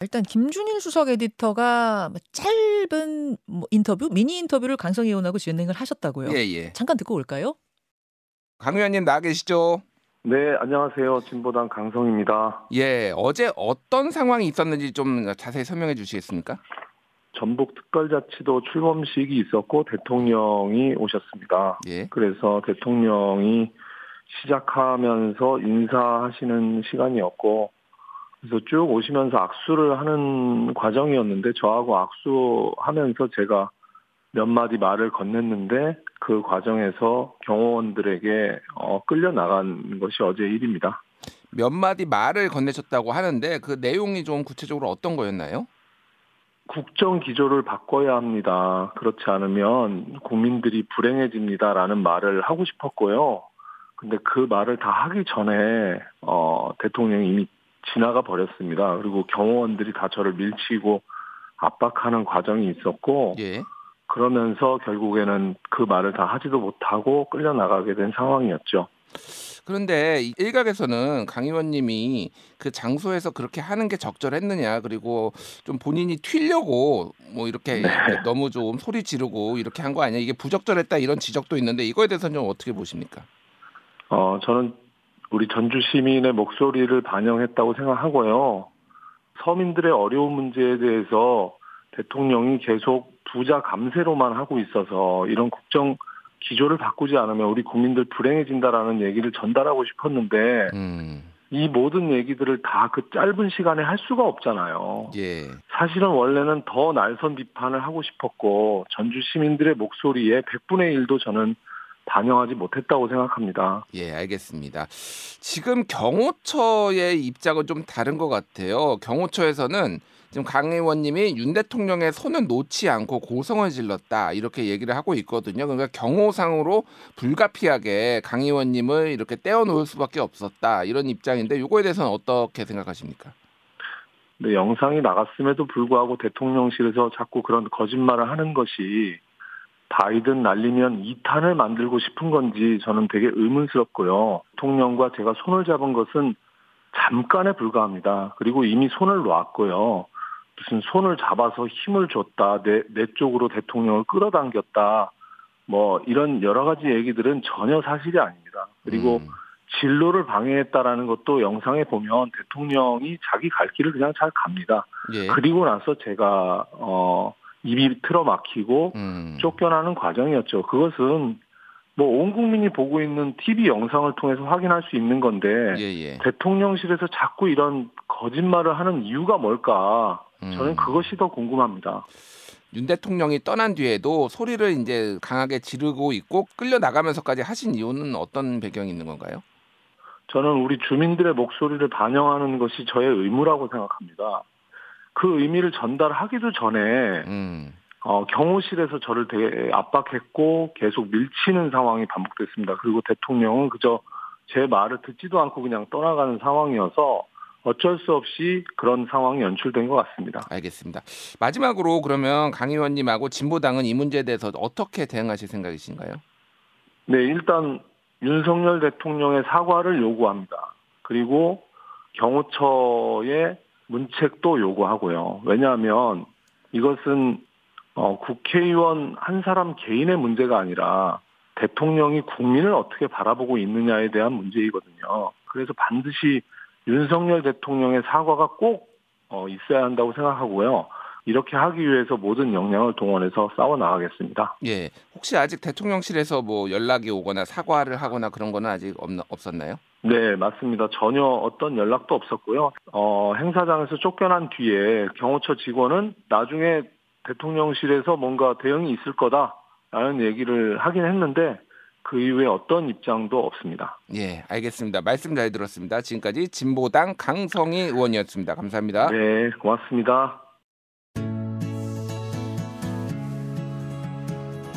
일단 김준일 수석 에디터가 짧은 인터뷰, 미니 인터뷰를 강성희 의원하고 진행을 하셨다고요. 예. 잠깐 듣고 올까요? 강 의원님 나와 계시죠? 네, 안녕하세요. 진보당 강성희입니다. 예, 어제 어떤 상황이 있었는지 좀 자세히 설명해 주시겠습니까? 전북 특별자치도 출범식이 있었고 대통령이 오셨습니다. 예. 그래서 대통령이 시작하면서 인사하시는 시간이었고 그래서 쭉 오시면서 악수를 하는 과정이었는데 저하고 악수하면서 제가 몇 마디 말을 건넸는데 그 과정에서 경호원들에게 끌려나간 것이 어제 일입니다. 몇 마디 말을 건네셨다고 하는데 그 내용이 좀 구체적으로 어떤 거였나요? 국정 기조를 바꿔야 합니다. 그렇지 않으면 국민들이 불행해집니다라는 말을 하고 싶었고요. 근데 그 말을 다 하기 전에 대통령이 이미 지나가 버렸습니다. 그리고 경호원들이 다 저를 밀치고 압박하는 과정이 있었고 예. 그러면서 결국에는 그 말을 다 하지도 못하고 끌려나가게 된 상황이었죠. 그런데 일각에서는 강 의원님이 그 장소에서 그렇게 하는 게 적절했느냐 그리고 좀 본인이 튀려고 뭐 이렇게 네. 너무 좀 소리 지르고 이렇게 한 거 아니야 이게 부적절했다 이런 지적도 있는데 이거에 대해서는 좀 어떻게 보십니까? 저는 우리 전주 시민의 목소리를 반영했다고 생각하고요. 서민들의 어려운 문제에 대해서 대통령이 계속 부자 감세로만 하고 있어서 이런 국정 기조를 바꾸지 않으면 우리 국민들 불행해진다라는 얘기를 전달하고 싶었는데 이 모든 얘기들을 다 그 짧은 시간에 할 수가 없잖아요. 예. 사실은 원래는 더 날선 비판을 하고 싶었고 전주 시민들의 목소리에 100분의 1도 저는 반영하지 못했다고 생각합니다. 예, 알겠습니다. 지금 경호처의 입장은 좀 다른 것 같아요. 경호처에서는 지금 강 의원님이 윤 대통령의 손은 놓지 않고 고성을 질렀다 이렇게 얘기를 하고 있거든요. 그러니까 경호상으로 불가피하게 강 의원님을 이렇게 떼어놓을 수밖에 없었다 이런 입장인데 이거에 대해서는 어떻게 생각하십니까? 네, 영상이 나갔음에도 불구하고 대통령실에서 자꾸 그런 거짓말을 하는 것이 바이든 날리면 2탄을 만들고 싶은 건지 저는 되게 의문스럽고요. 대통령과 제가 손을 잡은 것은 잠깐에 불과합니다. 그리고 이미 손을 놨고요. 무슨 손을 잡아서 힘을 줬다, 내 쪽으로 대통령을 끌어당겼다, 뭐 이런 여러 가지 얘기들은 전혀 사실이 아닙니다. 그리고 진로를 방해했다라는 것도 영상에 보면 대통령이 자기 갈 길을 그냥 잘 갑니다. 예. 그리고 나서 제가 입이 틀어막히고 쫓겨나는 과정이었죠. 그것은 뭐 온 국민이 보고 있는 TV 영상을 통해서 확인할 수 있는 건데 예예. 대통령실에서 자꾸 이런 거짓말을 하는 이유가 뭘까? 저는 그것이 더 궁금합니다. 윤 대통령이 떠난 뒤에도 소리를 이제 강하게 지르고 있고 끌려나가면서까지 하신 이유는 어떤 배경이 있는 건가요? 저는 우리 주민들의 목소리를 반영하는 것이 저의 의무라고 생각합니다. 그 의미를 전달하기도 전에 경호실에서 저를 되게 압박했고 계속 밀치는 상황이 반복됐습니다. 그리고 대통령은 그저 제 말을 듣지도 않고 그냥 떠나가는 상황이어서 어쩔 수 없이 그런 상황이 연출된 것 같습니다. 알겠습니다. 마지막으로 그러면 강 의원님하고 진보당은 이 문제에 대해서 어떻게 대응하실 생각이신가요? 네, 일단 윤석열 대통령의 사과를 요구합니다. 그리고 경호처의 문책도 요구하고요. 왜냐하면 이것은 국회의원 한 사람 개인의 문제가 아니라 대통령이 국민을 어떻게 바라보고 있느냐에 대한 문제이거든요. 그래서 반드시 윤석열 대통령의 사과가 꼭 있어야 한다고 생각하고요. 이렇게 하기 위해서 모든 역량을 동원해서 싸워나가겠습니다. 예. 혹시 아직 대통령실에서 뭐 연락이 오거나 사과를 하거나 그런 거는 아직 없었나요? 네, 맞습니다. 전혀 어떤 연락도 없었고요. 행사장에서 쫓겨난 뒤에 경호처 직원은 나중에 대통령실에서 뭔가 대응이 있을 거다라는 얘기를 하긴 했는데 그 이후에 어떤 입장도 없습니다. 예, 알겠습니다. 말씀 잘 들었습니다. 지금까지 진보당 강성희 의원이었습니다. 감사합니다. 네, 고맙습니다.